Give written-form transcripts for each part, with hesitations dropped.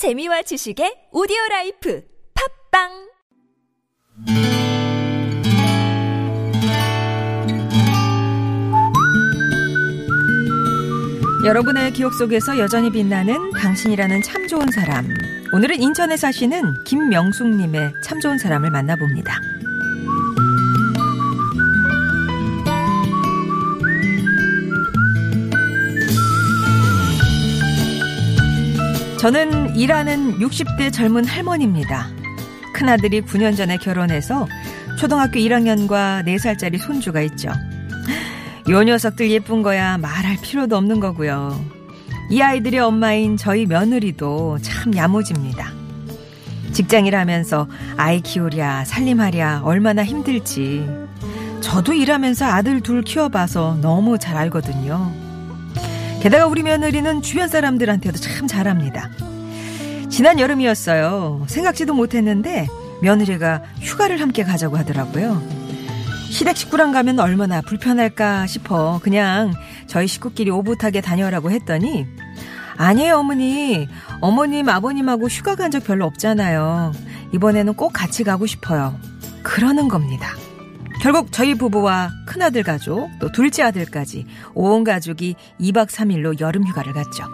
재미와 지식의 오디오라이프 팟빵 여러분의 기억 속에서 여전히 빛나는 당신이라는 참 좋은 사람. 오늘은 인천에 사시는 김명숙님의 참 좋은 사람을 만나봅니다. 저는 일하는 60대 젊은 할머니입니다. 큰아들이 9년 전에 결혼해서 초등학교 1학년과 4살짜리 손주가 있죠. 요 녀석들 예쁜 거야 말할 필요도 없는 거고요. 이 아이들의 엄마인 저희 며느리도 참 야무집니다. 직장일 하면서 아이 키우랴 살림하랴 얼마나 힘들지. 저도 일하면서 아들 둘 키워봐서 너무 잘 알거든요. 게다가 우리 며느리는 주변 사람들한테도 참 잘합니다. 지난 여름이었어요. 생각지도 못했는데 며느리가 휴가를 함께 가자고 하더라고요. 시댁 식구랑 가면 얼마나 불편할까 싶어 그냥 저희 식구끼리 오붓하게 다녀오라고 했더니 아니에요 어머니, 어머님 아버님하고 휴가 간 적 별로 없잖아요. 이번에는 꼭 같이 가고 싶어요. 그러는 겁니다. 결국 저희 부부와 큰아들 가족 또 둘째 아들까지 온 가족이 2박 3일로 여름 휴가를 갔죠.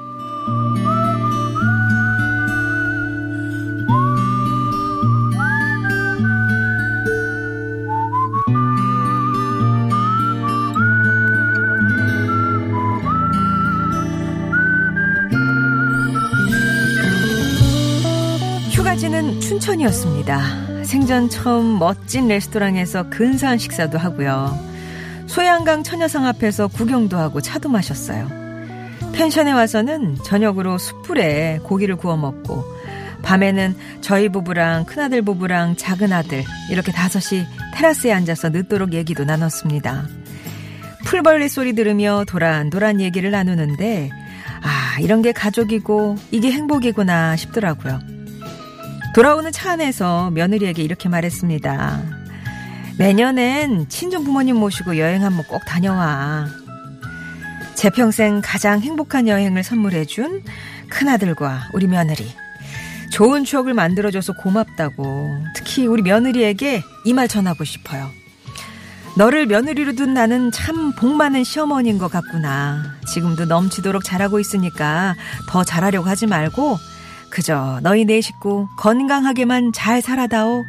휴가지는 춘천이었습니다. 생전 처음 멋진 레스토랑에서 근사한 식사도 하고요. 소양강 처녀상 앞에서 구경도 하고 차도 마셨어요. 펜션에 와서는 저녁으로 숯불에 고기를 구워 먹고 밤에는 저희 부부랑 큰아들 부부랑 작은아들 이렇게 다섯이 테라스에 앉아서 늦도록 얘기도 나눴습니다. 풀벌레 소리 들으며 도란도란 얘기를 나누는데 아, 이런 게 가족이고 이게 행복이구나 싶더라고요. 돌아오는 차 안에서 며느리에게 이렇게 말했습니다. 내년엔 친정 부모님 모시고 여행 한번 꼭 다녀와. 제 평생 가장 행복한 여행을 선물해준 큰아들과 우리 며느리. 좋은 추억을 만들어줘서 고맙다고 특히 우리 며느리에게 이 말 전하고 싶어요. 너를 며느리로 둔 나는 참 복 많은 시어머니인 것 같구나. 지금도 넘치도록 잘하고 있으니까 더 잘하려고 하지 말고 그저 너희 네 식구 건강하게만 잘 살아다오.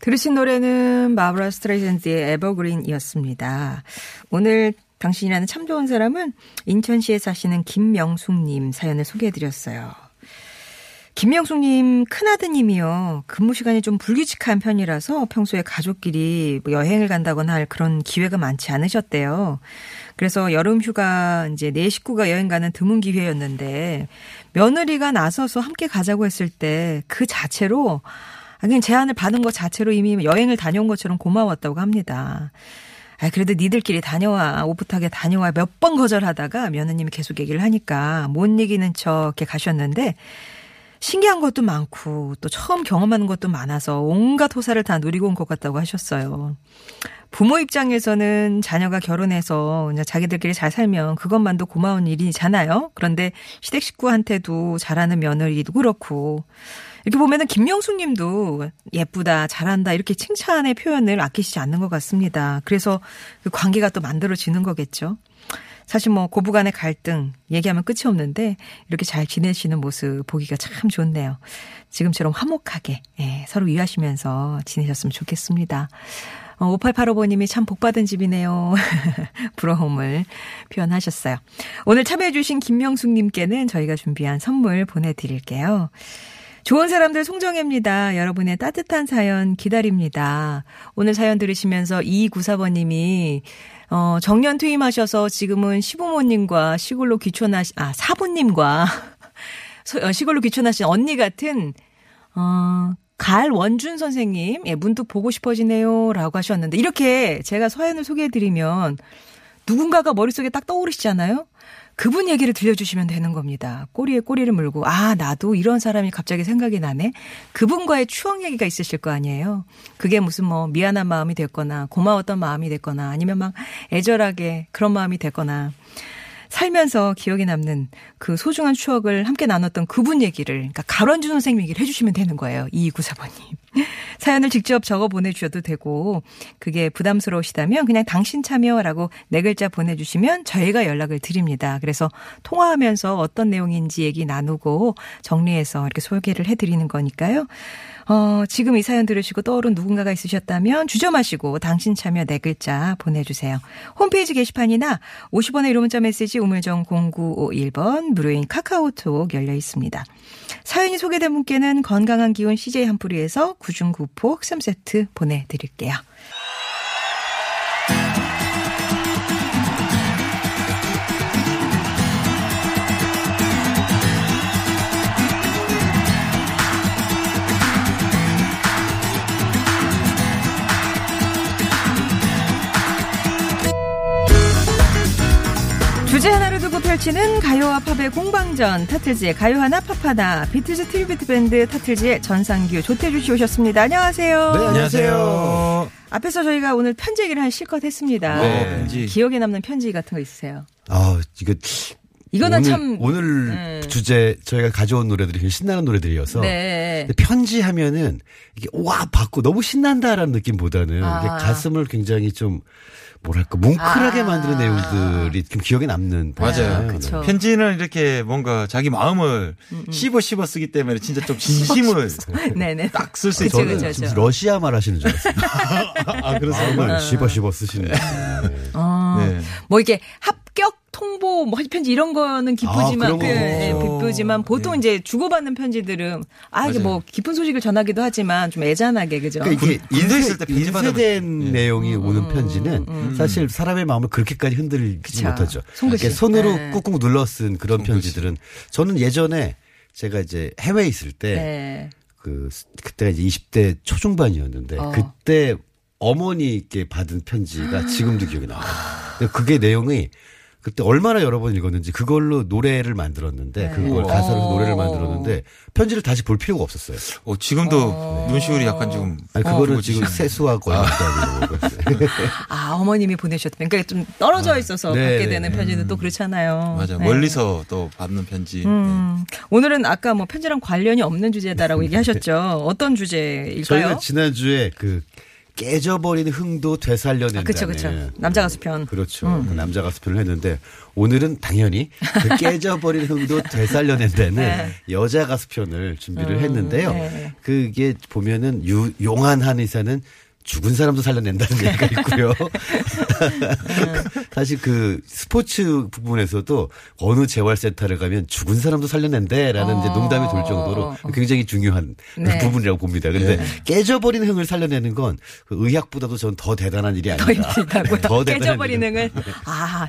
들으신 노래는 바브라 스트레이샌드의 에버그린이었습니다. 오늘 당신이라는 참 좋은 사람은 인천시에 사시는 김명숙님 사연을 소개해드렸어요. 김명숙님 큰아드님이요. 근무 시간이 좀 불규칙한 편이라서 평소에 가족끼리 여행을 간다거나 할 그런 기회가 많지 않으셨대요. 그래서 여름휴가 이제 네 식구가 여행 가는 드문 기회였는데 며느리가 나서서 함께 가자고 했을 때 그 자체로 그냥 제안을 받은 것 자체로 이미 여행을 다녀온 것처럼 고마웠다고 합니다. 그래도 니들끼리 다녀와. 오붓하게 다녀와. 몇 번 거절하다가 며느님이 계속 얘기를 하니까 못 이기는 척 이렇게 가셨는데 신기한 것도 많고 또 처음 경험하는 것도 많아서 온갖 호사를 다 누리고 온 것 같다고 하셨어요. 부모 입장에서는 자녀가 결혼해서 그냥 자기들끼리 잘 살면 그것만도 고마운 일이잖아요. 그런데 시댁 식구한테도 잘하는 며느리도 그렇고 이렇게 보면은 김명숙 님도 예쁘다, 잘한다 이렇게 칭찬의 표현을 아끼시지 않는 것 같습니다. 그래서 그 관계가 또 만들어지는 거겠죠. 사실 뭐 고부간의 갈등 얘기하면 끝이 없는데 이렇게 잘 지내시는 모습 보기가 참 좋네요. 지금처럼 화목하게 서로 위하시면서 지내셨으면 좋겠습니다. 5885번님이 참 복받은 집이네요. 부러움을 표현하셨어요. 오늘 참여해 주신 김명숙 님께는 저희가 준비한 선물 보내드릴게요. 좋은 사람들 송정혜입니다. 여러분의 따뜻한 사연 기다립니다. 오늘 사연 들으시면서 2294번님이 정년 퇴임하셔서 지금은 시부모님과 시골로 귀촌하신 사부님과 시골로 귀촌하신 언니 같은 갈 원준 선생님 문득 보고 싶어지네요 라고 하셨는데 이렇게 제가 사연을 소개해드리면 누군가가 머릿속에 딱 떠오르시잖아요. 그분 얘기를 들려주시면 되는 겁니다. 꼬리에 꼬리를 물고 아 나도 이런 사람이 갑자기 생각이 나네. 그분과의 추억 얘기가 있으실 거 아니에요. 그게 무슨 뭐 미안한 마음이 됐거나 고마웠던 마음이 됐거나 아니면 막 애절하게 그런 마음이 됐거나 살면서 기억에 남는 그 소중한 추억을 함께 나눴던 그분 얘기를 그러니까 갈 원준 선생님 얘기를 해주시면 되는 거예요. 2294번님. 사연을 직접 적어 보내주셔도 되고 그게 부담스러우시다면 그냥 당신 참여라고 네 글자 보내주시면 저희가 연락을 드립니다. 그래서 통화하면서 어떤 내용인지 얘기 나누고 정리해서 이렇게 소개를 해드리는 거니까요. 지금 이 사연 들으시고 떠오른 누군가가 있으셨다면 주저 마시고 당신 참여 네 글자 보내주세요. 홈페이지 게시판이나 50원의 이름 문자 메시지 우물정 0951번 무료인 카카오톡 열려 있습니다. 사연이 소개된 분께는 건강한 기운 CJ 한뿌리에서 구중 구포 흑삼 세트 보내드릴게요. 주제 하나를 두고 펼치는 가요와 팝의 공방전 타틀즈의 가요 하나 팝 하나 비틀즈 트리뷰트 밴드 타틀즈의 전상규 조태주 씨 오셨습니다. 안녕하세요. 네, 안녕하세요. 앞에서 저희가 오늘 편지 얘기를 한 실컷 했습니다. 네. 편지. 기억에 남는 편지 같은 거 있으세요? 아, 이거는 오늘, 참 오늘 주제 저희가 가져온 노래들이 굉장히 신나는 노래들이어서 네. 편지 하면은 이게 와 받고 너무 신난다라는 느낌보다는 아. 가슴을 굉장히 좀 뭐랄까 뭉클하게 만드는 내용들이 좀 기억에 남는 맞아요. 네. 편지는 이렇게 뭔가 자기 마음을 씹어 쓰기 때문에 진짜 좀 진심을 딱 쓸 수 있어요. 저는 러시아 말 하시는 줄 알았어요. 아, 그래서 정말 씹어 쓰시네요. 네. 뭐 이게 합격 통보 뭐 편지 이런 거는 기쁘지만 기쁘지만 보통 네. 이제 주고받는 편지들은 아 이게 맞아요. 뭐 깊은 소식을 전하기도 하지만 좀 애잔하게 그죠. 그러니까 이게 인쇄된 네. 내용이 오는 편지는 사실 사람의 마음을 그렇게까지 흔들지 그쵸. 못하죠. 그러니까 손으로 네. 꾹꾹 눌러 쓴 그런 손글씨. 편지들은 저는 예전에 제가 이제 해외에 있을 때 네. 그때가 이제 20대 초중반이었는데 그때 어머니께 받은 편지가 지금도 기억이 나요. 그게 내용이 그때 얼마나 여러 번 읽었는지 그걸로 노래를 만들었는데 네. 그걸 가사로 노래를 만들었는데 편지를 다시 볼 필요가 없었어요. 지금도 눈시울이 약간 좀 아니, 그거는 지금 세수하고 아 어머님이 보내셨던 그러니까 좀 떨어져 있어서 받게 되는 편지는 또 그렇잖아요. 맞아 네. 멀리서 또 받는 편지. 네. 오늘은 아까 뭐 편지랑 관련이 없는 주제다라고 얘기하셨죠. 어떤 주제일까요? 저희가 지난주에 깨져버린 흥도 되살려낸다는. 그렇죠. 남자 가수편. 그렇죠. 남자 가수편을 했는데 오늘은 당연히 그 깨져버린 흥도 되살려낸다는 네. 여자 가수편을 준비를 했는데요. 네. 그게 보면은 용한 한의사는 죽은 사람도 살려낸다는 얘기가 있고요. 사실 그 스포츠 부분에서도 어느 재활센터를 가면 죽은 사람도 살려낸대라는 이제 농담이 돌 정도로 굉장히 중요한 네. 부분이라고 봅니다. 그런데 네. 깨져버린 흥을 살려내는 건 그 의학보다도 전 더 대단한 일이 아닌가. 더 깨져버린 흥을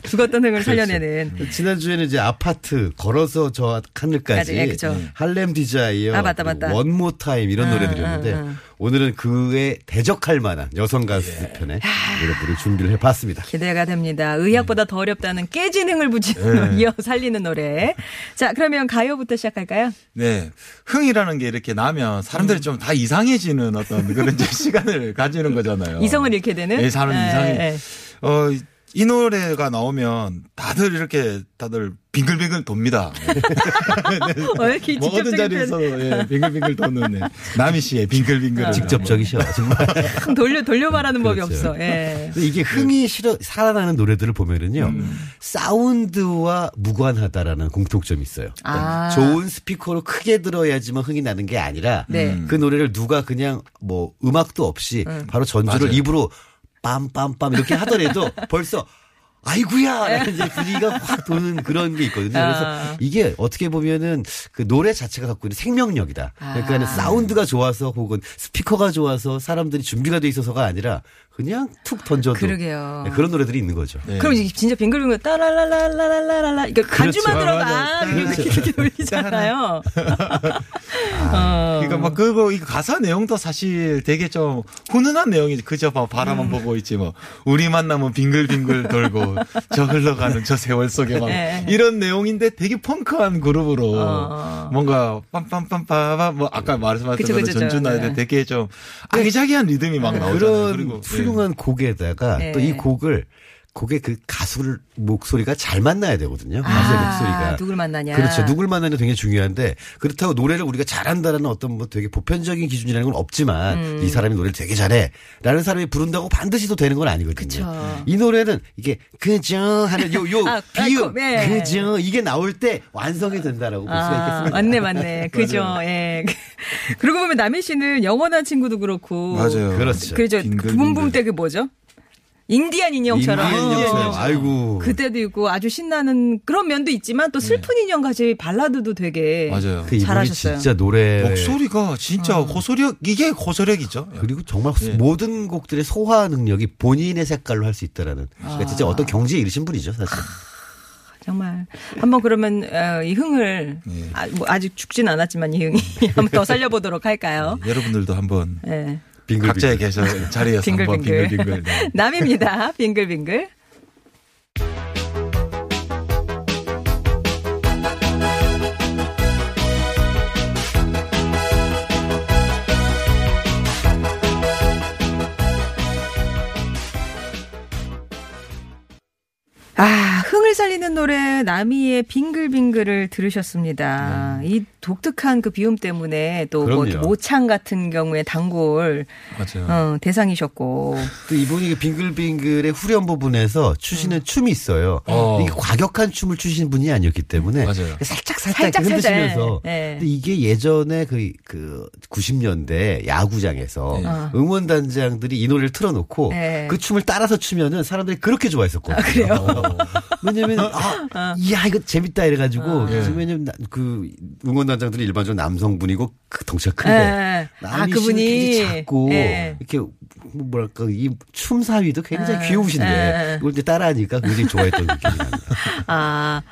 죽었던 흥을 그렇죠. 살려내는. 지난주에는 이제 아파트 걸어서 저 하늘까지 네, 그렇죠. 할렘 디자이어 맞다. 원모 타임 이런 노래들이었는데 오늘은 그에 대적할 만한 여성 가수 편의 노래들을 준비를 해봤습니다. 기대가 됩니다. 의학보다 더 어렵다는 깨진 흥을 부치는 이어 살리는 노래. 자, 그러면 가요부터 시작할까요? 네. 흥이라는 게 이렇게 나면 사람들이 좀 다 이상해지는 어떤 그런 시간을 가지는 거잖아요. 이성을 잃게 되는? 네, 사람이 이상해. 이 노래가 나오면 다들 빙글빙글 돕니다. 네. 모든 자리에서 빙글빙글 도는 남희 씨의 빙글빙글 직접적이셔 정말. 돌려 말하는 법이 없어. 예. 이게 흥이 살아나는 노래들을 보면은요 사운드와 무관하다라는 공통점이 있어요. 좋은 스피커로 크게 들어야지만 흥이 나는 게 아니라 그 노래를 누가 그냥 뭐 음악도 없이 바로 전주를 맞아요. 입으로 빰빰빰 이렇게 하더라도 벌써 아이구야 이제 분위기가 확 도는 그런 게 있거든요. 그래서 이게 어떻게 보면은 그 노래 자체가 갖고 있는 생명력이다. 그러니까 사운드가 좋아서 혹은 스피커가 좋아서 사람들이 준비가 돼 있어서가 아니라 그냥 툭 던져도 그러게요. 네, 그런 노래들이 있는 거죠. 네. 그럼 진짜 빙글빙글 따라라라라라라라 그러니까 간주만 들어도 아 이렇게 돌리잖아요. 그러니까 막 그거 이 가사 내용도 사실 되게 좀 훈훈한 내용이지. 그저 바라만 보고 있지 뭐 우리 만남은 빙글빙글 돌고 저 흘러가는 저 세월 속에 막 네. 이런 내용인데 되게 펑크한 그룹으로 뭔가 빰빰빰빰 뭐 아까 말씀하셨던 그쵸, 전주나에 네. 되게 좀 아기자기한 리듬이 막 나오잖아요. 그런 그리고 훌륭한 곡에다가 네. 또 이 곡을 곡의 그 가수를 목소리가 잘 만나야 되거든요. 가수의 목소리가. 누굴 만나냐. 그렇죠. 누굴 만나냐 굉장히 중요한데 그렇다고 노래를 우리가 잘한다라는 어떤 뭐 되게 보편적인 기준이라는 건 없지만 이 사람이 노래를 되게 잘해라는 사람이 부른다고 반드시 또 되는 건 아니거든요. 그쵸. 이 노래는 이게 그저 하는 요 비음 네. 그저 이게 나올 때 완성이 된다라고 볼 수가 있겠습니다. 맞네. 그죠. 예. 그러고 보면 남인 씨는 영원한 친구도 그렇고. 맞아요. 그렇죠. 그죠. 붐붐 때 그 뭐죠? 인디안 인형처럼. 아이고. 그때도 있고 아주 신나는 그런 면도 있지만 또 슬픈 네. 인형까지 발라드도 되게 맞아요. 잘하셨어요. 진짜 노래 목소리가 진짜 호소력 이게 호소력이죠. 그리고 정말 네. 모든 곡들의 소화 능력이 본인의 색깔로 할 수 있다라는. 그러니까 진짜 어떤 경지에 이르신 분이죠, 사실. 정말 한번 그러면 이 흥을 네. 아직 죽진 않았지만 이 흥이 한번 더 살려보도록 할까요? 네. 여러분들도 한번. 네. 빙글 각자의 계셔 자리에서 한번 빙글빙글. 남입니다. 빙글빙글. 흥을 살리는 노래 남이의 빙글빙글을 들으셨습니다. 이 독특한 그 비음 때문에 또 뭐 모창 같은 경우에 단골 대상이셨고 또 이분이 빙글빙글의 후렴 부분에서 추시는 춤이 있어요. 이게 과격한 춤을 추신 분이 아니었기 때문에 살짝 흔드시면서 네. 근데 이게 예전에 그 90년대 야구장에서 응원단장들이 이 노래를 틀어놓고 네. 그 춤을 따라서 추면은 사람들이 그렇게 좋아했었거든요. 아, 그래요? 왜냐면 이야 이거 재밌다 이래가지고 왜냐면 그 응원단장들이 일반적으로 남성분이고 덩치가 큰데 남이분이 작고 이렇게 뭐랄까 이 춤사위도 굉장히 귀여우신데 이걸 이제 따라하니까 굉장히 좋아했던 느낌이 납니다.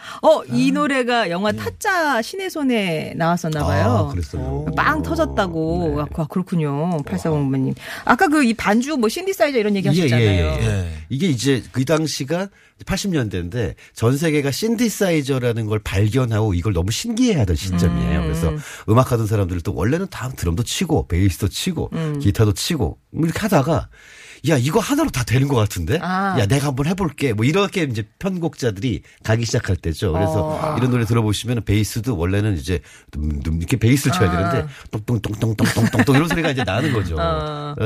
이 노래가 영화 타짜 신의 손에 나왔었나 봐요. 그랬어요. 빵 터졌다고. 네. 그렇군요. 8405번님. 아까 그 이 반주 뭐 신디사이저 이런 얘기 하셨잖아요. 이게 이제 그 당시가 80년대인데 전 세계가 신디사이저라는 걸 발견하고 이걸 너무 신기해하던 시점이에요. 그래서 음악하던 사람들도 원래는 다 드럼도 치고 베이스도 치고 기타도 치고 이렇게 하다가 야 이거 하나로 다 되는 것 같은데 야 내가 한번 해볼게 뭐 이렇게 이제 편곡자들이 가기 시작할 때죠. 그래서 이런 노래 들어보시면 베이스도 원래는 이제 이렇게 베이스를 쳐야 되는데 똥똥똥똥똥똥똥 이런 소리가 이제 나는 거죠.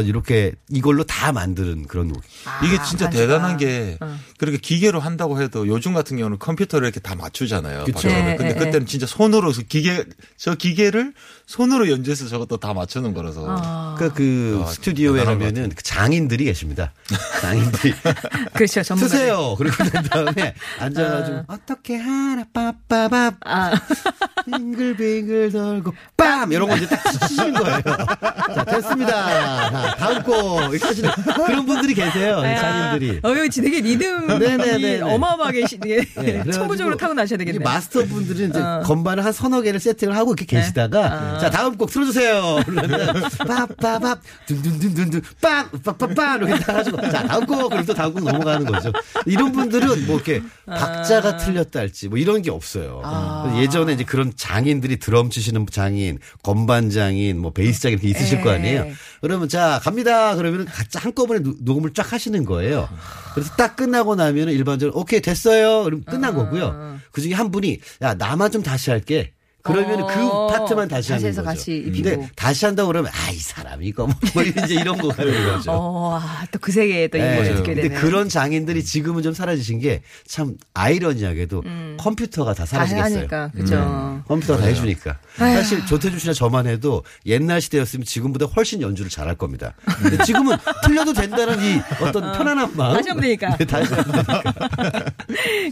이렇게 이걸로 다 만드는 그런 곡. 이게 진짜 대단한 게 그렇게 기계로 한다고 해도 요즘 같은 경우는 컴퓨터로 이렇게 다 맞추잖아요. 근데 그때는 진짜 손으로 저 기계를 손으로 연주해서 저것도 다 맞추는 거라서. 그러니까 그 스튜디오에 가면은 그 장인들이 계십니다. 장인들이. 그렇죠. 쓰세요. 그렇게 된 다음에 앉아가지고 어떻게 하나 빠빠밥 빙글빙글 돌고 빰 이런 거 이제 딱 치시는 거예요. 자 됐습니다. 자, 다음 곡 이렇게 하시는 그런 분들이 계세요. 장인들이. 되게 리듬이 어마어마하게 천부적으로 타고나셔야 되겠네요. 마스터분들은 이제 건반을 한 서너 개를 세팅을 하고 이렇게 계시다가 자 다음 곡 틀어주세요. 빡빡빡 둔둔둔둔둔 빡빡빡빡 이렇게 해가지고 자 다음 곡 그럼 또 다음 곡 넘어가는 거죠. 이런 분들은 뭐 이렇게 박자가 틀렸다 할지 뭐 이런 게 없어요. 예전에 이제 그런 장인들이 드럼 치시는 장인, 건반 장인, 뭐 베이스 장인 이렇게 있으실 거 아니에요. 그러면 자 갑니다. 그러면 각자 한꺼번에 녹음을 쫙 하시는 거예요. 그래서 딱 끝나고 나면 일반적으로 오케이 됐어요. 그럼 끝난 거고요. 그중에 한 분이 야 나만 좀 다시 할게. 그러면 그 파트만 다시 하는 거죠. 근데 다시 한다고 그러면 이 사람이 이거 뭐 이제 이런 거 하는 거죠. 또 그 세계에 또 이걸 듣게 되는. 근데 그런 장인들이 지금은 좀 사라지신 게 참 아이러니하게도 컴퓨터가 다 사라지겠어요. 컴퓨터가 다 해주니까. 사실 조태주 씨나 저만 해도 옛날 시대였으면 지금보다 훨씬 연주를 잘할 겁니다. 근데 지금은 틀려도 된다는 이 어떤 편안한 마음. 다시 하면 되니까. 다시 하면 되니까.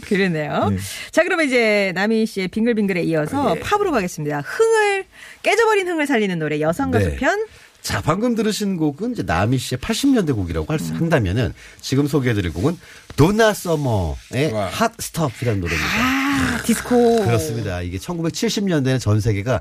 그러네요. 네. 자 그러면 이제 남희 씨의 빙글빙글에 이어서 팝. 가겠습니다. 흥을 깨져버린 흥을 살리는 노래 여성 가수편. 자, 방금 들으신 곡은 이제 나미 씨의 80년대 곡이라고 한다면은 지금 소개해드릴 곡은 도나 서머의 핫스톱이라는 노래입니다. 아, 디스코. 그렇습니다. 이게 1970년대에 전 세계가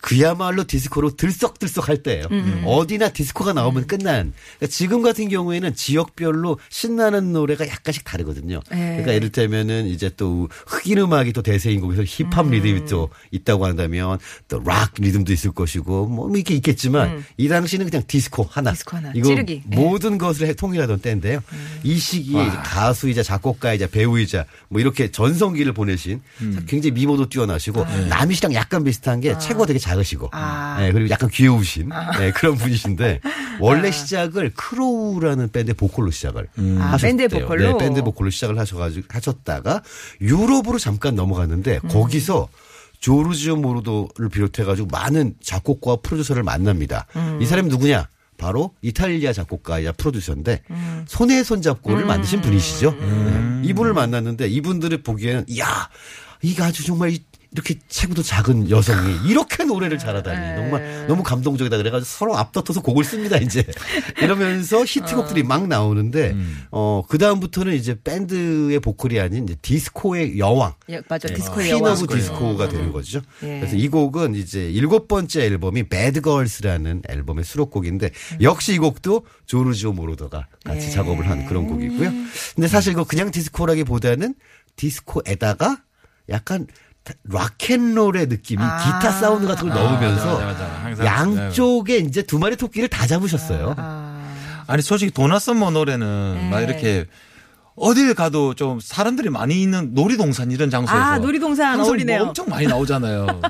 그야말로 디스코로 들썩들썩 할 때예요. 어디나 디스코가 나오면 끝난. 그러니까 지금 같은 경우에는 지역별로 신나는 노래가 약간씩 다르거든요. 에이. 그러니까 예를 들면은 이제 또 흑인 음악이 또 대세인 거기서 힙합 리듬이 또 있다고 한다면 또 락 리듬도 있을 것이고 뭐 이렇게 있겠지만 이 당시는 그냥 디스코 하나. 이거 찌르기. 모든 것을 통일하던 때인데요. 이 시기에 가수이자 작곡가이자 배우이자 뭐 이렇게 전성기를 보내신 굉장히 미모도 뛰어나시고 남희 씨랑 약간 비슷한 게 체구가 되게 잘 작으시고 네, 그리고 약간 귀여우신 네, 그런 분이신데 원래 시작을 크로우라는 밴드의 보컬로 시작을 하셨대요. 밴드 보컬로 시작을 하셨다가 유럽으로 잠깐 넘어갔는데 거기서 조르지오 모로더를 비롯해가지고 많은 작곡가와 프로듀서를 만납니다. 이 사람이 누구냐? 바로 이탈리아 작곡가이자 프로듀서인데 손에 손잡고를 만드신 분이시죠. 네, 이분을 만났는데 이분들을 보기에는 이야 이거 아주 정말 이렇게 체구도 작은 여성이 이렇게 노래를 잘하다니 정말 너무 감동적이다 그래가지고 서로 앞다퉈서 곡을 씁니다 이제 이러면서 히트곡들이 막 나오는데 그 다음부터는 이제 밴드의 보컬이 아닌 이제 디스코의 여왕, 맞아 디스코의 여왕, 퀸 오브 디스코가 되는 거죠. 예. 그래서 이 곡은 이제 7번째 앨범이 배드걸스라는 앨범의 수록곡인데 역시 이 곡도 조르지오 모로더가 같이 작업을 한 그런 곡이고요. 근데 사실 이거 그냥 디스코라기보다는 디스코에다가 약간 락앤롤의 느낌이 기타 사운드 같은 걸 넣으면서 맞아. 양쪽에 이제 두 마리 토끼를 다 잡으셨어요. 아니 솔직히 도나 서머 노래는 막 이렇게 어딜 가도 좀 사람들이 많이 있는 놀이동산 이런 장소에서 놀이동산 어울리네요. 뭐 엄청 많이 나오잖아요.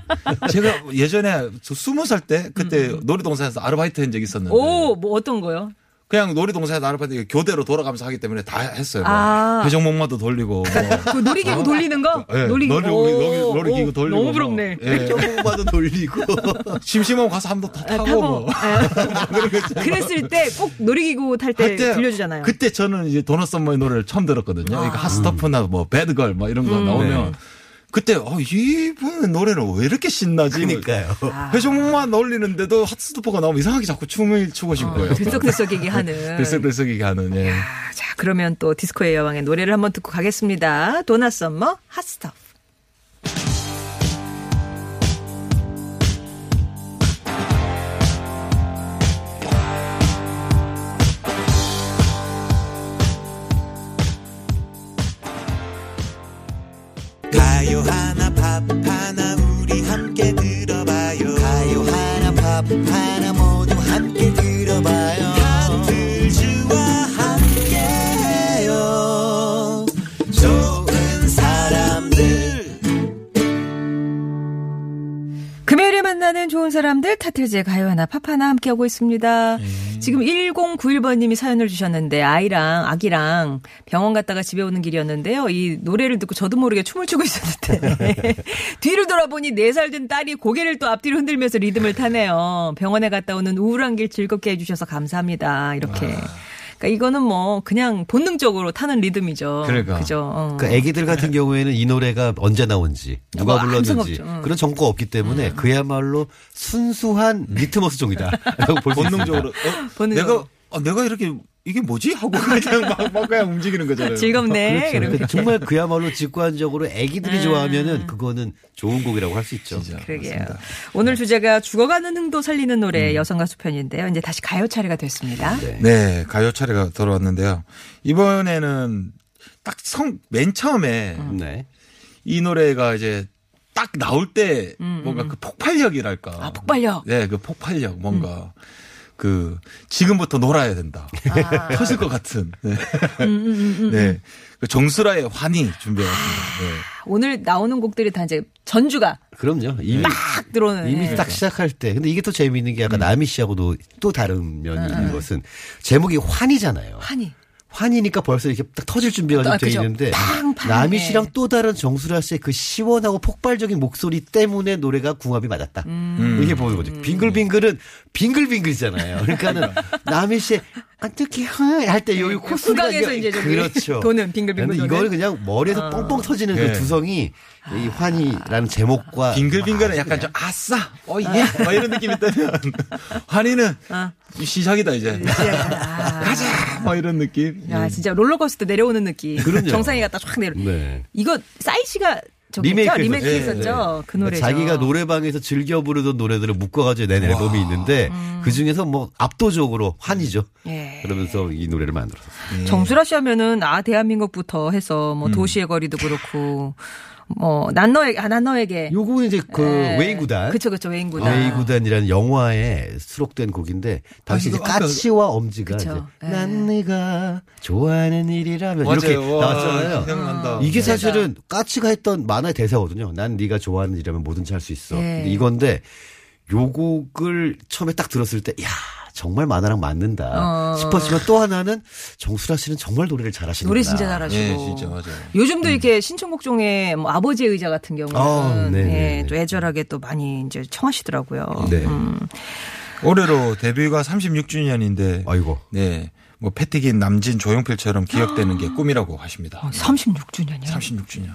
제가 예전에 20살 때 그때 놀이동산에서 아르바이트 한 적이 있었는데 뭐 어떤 거요? 그냥 놀이동산에서 아르바이트 교대로 돌아가면서 하기 때문에 다 했어요. 회전목마도 돌리고. 그 놀이기구 돌리는 거? 네. 놀이기구 돌리고. 너무 부럽네. 회전목마도 돌리고. 심심하면 가서 한번 더 타고. 뭐. 그랬을 때 꼭 놀이기구 탈 때 들려주잖아요. 그때 저는 이제 도나 서머의 노래를 처음 들었거든요. 그러니까 핫스톱이나 뭐 배드걸 뭐 이런 거 나오면. 그때 이분 노래는 왜 이렇게 신나지? 그러니까요. 회전목마 놀리는데도 핫스토퍼가 나오면 이상하게 자꾸 춤을 추고 싶어요. 들썩들썩이게 하는. 들썩들썩이게 하는. 예. 자, 그러면 또 디스코의 여왕의 노래를 한번 듣고 가겠습니다. 도나 서머 핫스톱. 가요 하나 팝 하나 우리 함께 들어봐요. 가요 하나 팝 하나 모두 함께 들어봐요. 비틀즈와 함께해요. 좋은 사람들. 금요일에 만나는 좋은 사람들 타틀즈의 가요 하나 팝 하나 함께하고 있습니다. 지금 1091번님이 사연을 주셨는데 아기랑 병원 갔다가 집에 오는 길이었는데요. 이 노래를 듣고 저도 모르게 춤을 추고 있었는데 뒤를 돌아보니 4살 된 딸이 고개를 또 앞뒤로 흔들면서 리듬을 타네요. 병원에 갔다 오는 우울한 길 즐겁게 해주셔서 감사합니다. 이렇게. 그러니까 이거는 뭐 그냥 본능적으로 타는 리듬이죠. 그러니까. 그죠. 그 애기들 같은 경우에는 이 노래가 언제 나온지 누가 불렀는지 그런 정보가 없기 때문에 그야말로 순수한 리트머스 종이다. 본능적으로. 내가 이렇게 이게 뭐지? 하고 그냥 막 그냥 움직이는 거잖아요. 즐겁네. 그렇죠. 정말 그야말로 직관적으로 애기들이 좋아하면은 그거는 좋은 곡이라고 할 수 있죠. 그러게요. 맞습니다. 오늘 주제가 죽어가는 흥도 살리는 노래 여성 가수 편인데요. 이제 다시 가요 차례가 됐습니다. 네, 가요 차례가 돌아왔는데요. 이번에는 딱 맨 처음에 이 노래가 이제 딱 나올 때 뭔가 그 폭발력이랄까. 폭발력. 네, 그 폭발력 뭔가. 지금부터 놀아야 된다. 터질 것 같은. 네. 정수라의 환희 준비해왔습니다. 네. 오늘 나오는 곡들이 다 이제 전주가. 그럼요. 이미 막 들어오는. 이미 딱 시작할 때. 근데 이게 또 재미있는 게 약간 남희 씨하고도 또 다른 면이 있는 것은 제목이 환희잖아요. 환희. 환이니까 벌써 이렇게 딱 터질 준비가 좀 돼 있는데 남희 씨랑 또 다른 정수라 씨의 그 시원하고 폭발적인 목소리 때문에 노래가 궁합이 맞았다. 이게 보는 거죠. 빙글빙글은 빙글빙글이잖아요. 그러니까는 남희 씨의 어떻게 할 때 여기 코스가 이제 그렇죠. 돈은 빙글빙글. 근데 이걸 그냥 머리에서 뻥뻥 터지는 네. 그 두성이 이 환희라는 제목과 빙글빙글은 약간 좀 아싸 어예 이런 느낌이 있다면 환희는 시작이다 이제 가자 막 이런 느낌. 야 진짜 롤러코스터 내려오는 느낌. 그럼요. 정상이 갔다 확 내려. 네. 이거 싸이 씨가 리메이크 했었죠. 네. 그 노래죠. 자기가 노래방에서 즐겨 부르던 노래들을 묶어가지고 낸 앨범이 있는데 그중에서 뭐 압도적으로 환이죠. 예. 그러면서 이 노래를 만들었어요. 정수라 씨 하면은 대한민국부터 해서 뭐 도시의 거리도 그렇고 뭐 난 너에게 요거는 이제 그 웨인구단. 그렇죠. 웨인구단이라는 영화에 수록된 곡인데 당시 이제 까치와 엄지가 이제 난 네가 좋아하는 일이라면 이렇게 나왔잖아요. 이게 사실은 까치가 했던 만화의 대사거든요. 난 네가 좋아하는 일이라면 뭐든지 할 수 있어. 근데 이건데 요 곡을 처음에 딱 들었을 때 야 정말 만화랑 맞는다 싶었지만 또 하나는 정수라 씨는 정말 노래를 잘하시는구나. 노래 진짜 잘하시고. 네, 진짜 맞아요. 요즘도 이렇게 신청곡 중에 뭐 아버지의 의자 같은 경우는 네, 또 애절하게 또 많이 이제 청하시더라고요. 네. 올해로 데뷔가 36주년인데 아이고. 네. 뭐 패티김 남진 조용필처럼 기억되는 게 꿈이라고 하십니다. 36주년이요? 36주년.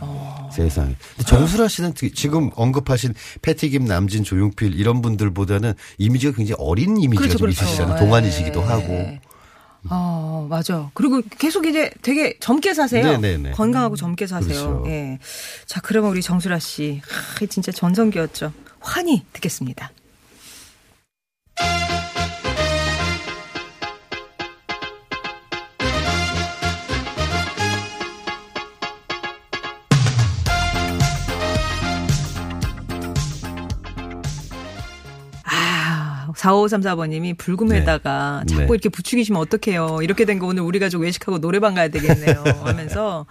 세상에. 정수라 씨는 지금 언급하신 패티김 남진 조용필 이런 분들보다는 이미지가 굉장히 어린 이미지가 그렇죠, 좀 그렇죠. 있으시잖아요. 동안이시기도 하고. 맞아. 그리고 계속 이제 되게 젊게 사세요. 네네네. 건강하고 젊게 사세요. 그렇죠. 예. 자, 그러면 우리 정수라 씨. 진짜 전성기였죠. 환히 듣겠습니다. 아, 4534번님이 불금에다가 네. 자꾸 이렇게 부추기시면 어떡해요. 이렇게 된 거 오늘 우리 가족 외식하고 노래방 가야 되겠네요 하면서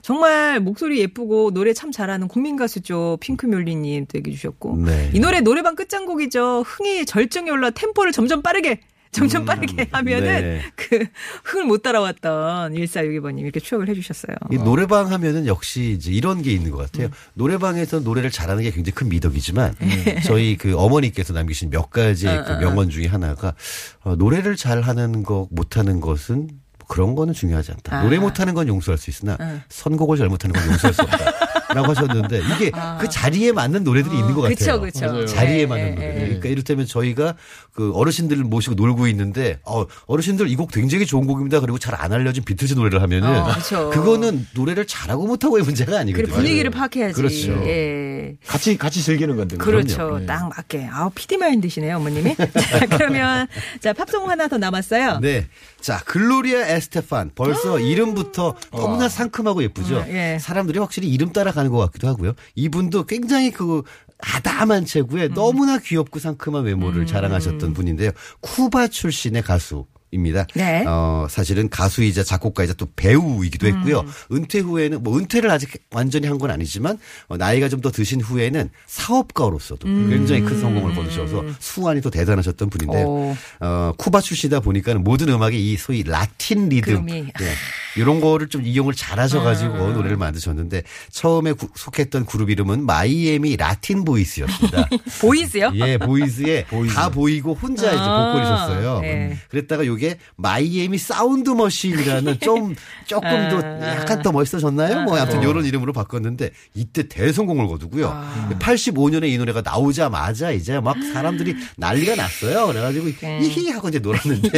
정말 목소리 예쁘고 노래 참 잘하는 국민가수죠. 핑크뮬리님 또 얘기해 주셨고 네. 이 노래 노래방 끝장곡이죠. 흥이 절정에 올라 템포를 점점 빠르게 하면은 네. 그 흥을 못 따라왔던 1462번님 이렇게 추억을 해 주셨어요. 이 노래방 하면은 역시 이제 이런 게 있는 것 같아요. 노래방에서 노래를 잘하는 게 굉장히 큰 미덕이지만 저희 그 어머니께서 남기신 몇 가지 그 명언 중에 하나가 노래를 잘하는 것 못하는 것은 그런 거는 중요하지 않다. 노래 못하는 건 용서할 수 있으나 선곡을 잘못하는 건 용서할 수 없다라고 하셨는데 이게 그 자리에 맞는 노래들이 있는 것 같아요. 그렇죠. 자리에 맞는 노래. 그러니까 이를테면 저희가 그 어르신들을 모시고 놀고 있는데 어르신들 이 곡 굉장히 좋은 곡입니다. 그리고 잘 안 알려진 비틀즈 노래를 하면은 그거는 노래를 잘하고 못하고의 문제가 아니거든요. 분위기를 파악해야지. 그렇죠. 예. 같이 즐기는 건데. 그렇죠. 딱 맞게. PD 마인드시네요, 어머님이. 자, 그러면 팝송 하나 더 남았어요. 네. 자, 글로리아 에스테판. 벌써 이름부터 너무나 상큼하고 예쁘죠. 예. 사람들이 확실히 이름 따라가는 것 같기도 하고요. 이분도 굉장히 그 아담한 체구에 너무나 귀엽고 상큼한 외모를 자랑하셨던 분인데요. 쿠바 출신의 가수. 입니다. 네. 사실은 가수이자 작곡가이자 또 배우이기도 했고요. 은퇴 후에는 뭐 은퇴를 아직 완전히 한 건 아니지만 나이가 좀 더 드신 후에는 사업가로서도 굉장히 큰 성공을 거두셔서 수완이 또 대단하셨던 분인데요. 쿠바 출신이다 보니까는 모든 음악에 이 소위 라틴 리듬 이런 거를 좀 이용을 잘하셔가지고 노래를 만드셨는데 처음에 속했던 그룹 이름은 마이애미 라틴 보이스였습니다. 보이스요? 예, 보이스에 다 보이고 혼자 이제 보컬이셨어요. 네. 그랬다가 요게 마이애미 사운드 머신이라는 조금 더 약간 더 멋있어졌나요? 뭐 아무튼 이런 이름으로 바꿨는데 이때 대성공을 거두고요. 85년에 이 노래가 나오자마자 이제 막 사람들이 난리가 났어요. 그래가지고 이히 하고 이제 놀았는데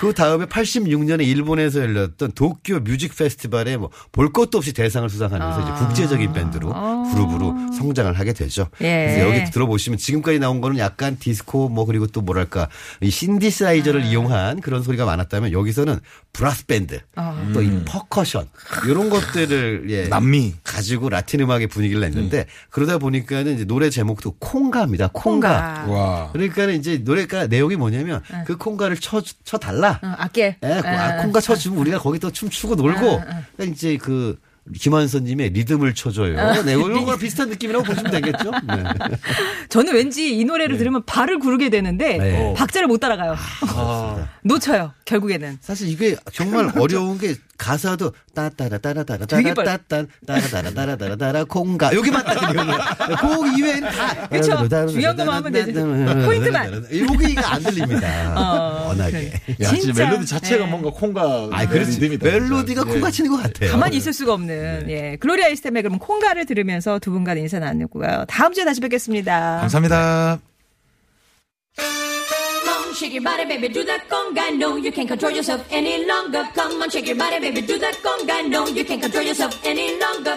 그 다음에 86년에 일본에서 열렸던 도쿄 뮤직 페스티벌에 뭐 볼 것도 없이 대상을 수상하면서 이제 국제적인 밴드로 그룹으로 성장을 하게 되죠. 예. 그래서 여기 들어보시면 지금까지 나온 거는 약간 디스코 뭐 그리고 또 뭐랄까 이 신디사이저를 이용한 그런 소리가 많았다면 여기서는 브라스 밴드 또 이 퍼커션 이런 것들을 남미 가지고 라틴 음악의 분위기를 냈는데 그러다 보니까는 이제 노래 제목도 콩가입니다. 콩가. 그러니까는 이제 노래가 내용이 뭐냐면 그 콩가를 쳐 달라. 아께. 콩가 쳐주면 우리가 거기 또 춤추고 놀고 그러니까 이제 그 김한선님의 리듬을 쳐줘요. 네, 이런 거랑 비슷한 느낌이라고 보시면 되겠죠. 네. 저는 왠지 이 노래를 들으면 발을 구르게 되는데 네. 박자를 못 따라가요. 아. 놓쳐요. 결국에는. 사실 이게 정말 어려운 게 가사도 따따라따라따라따라따라따라따라따라따라따라 콩가 여기만 딱이요곡 이외엔 다 그렇죠. 중요한 것만 하면 되죠. 포인트만. 여기가 안 들립니다. 워낙에. 진짜 멜로디 자체가 뭔가 콩가. 아, 그렇지. 멜로디가 콩가 치는 것 같아요. 가만히 있을 수가 없는. 네. 예, 글로리아 에스테판 그럼 콩가를 들으면서 두 분과 인사 나누고요. 다음 주에 다시 뵙겠습니다. 감사합니다. Shake your body, baby, do that conga. No, you can't control yourself any longer. Come on, shake your body, baby, do that conga. No, you can't control yourself any longer.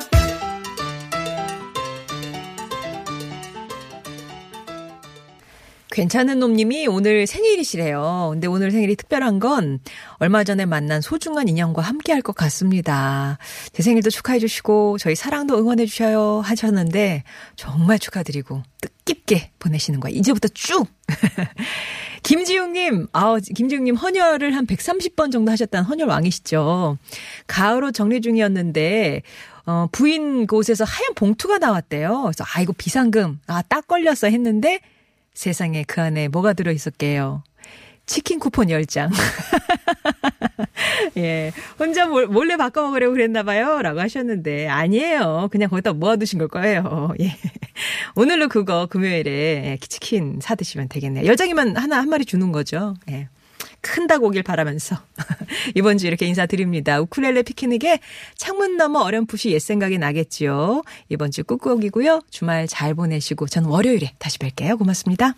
괜찮은 놈님이 오늘 생일이시래요. 근데 오늘 생일이 특별한 건 얼마 전에 만난 소중한 인연과 함께할 것 같습니다. 제 생일도 축하해 주시고 저희 사랑도 응원해 주셔요 하셨는데 정말 축하드리고 뜻깊게 보내시는 거예요. 이제부터 쭉. 김지웅님, 김지웅님 헌혈을 한 130번 정도 하셨다는 헌혈왕이시죠. 가을옷 정리 중이었는데 부인 곳에서 하얀 봉투가 나왔대요. 그래서 이거 비상금, 딱 걸렸어 했는데 세상에 그 안에 뭐가 들어있었게요. 치킨 쿠폰 10장. 예. 혼자 몰래 바꿔먹으려고 그랬나봐요. 라고 하셨는데, 아니에요. 그냥 거기다 모아두신 걸 거예요. 예. 오늘로 그거 금요일에 치킨 사드시면 되겠네요. 여장이만 한 마리 주는 거죠. 예. 큰다고 오길 바라면서 이번 주 이렇게 인사드립니다. 우쿨렐레 피크닉에 창문 너머 어렴풋이 옛생각이 나겠지요. 이번 주 꾹꾹이고요. 주말 잘 보내시고 전 월요일에 다시 뵐게요. 고맙습니다.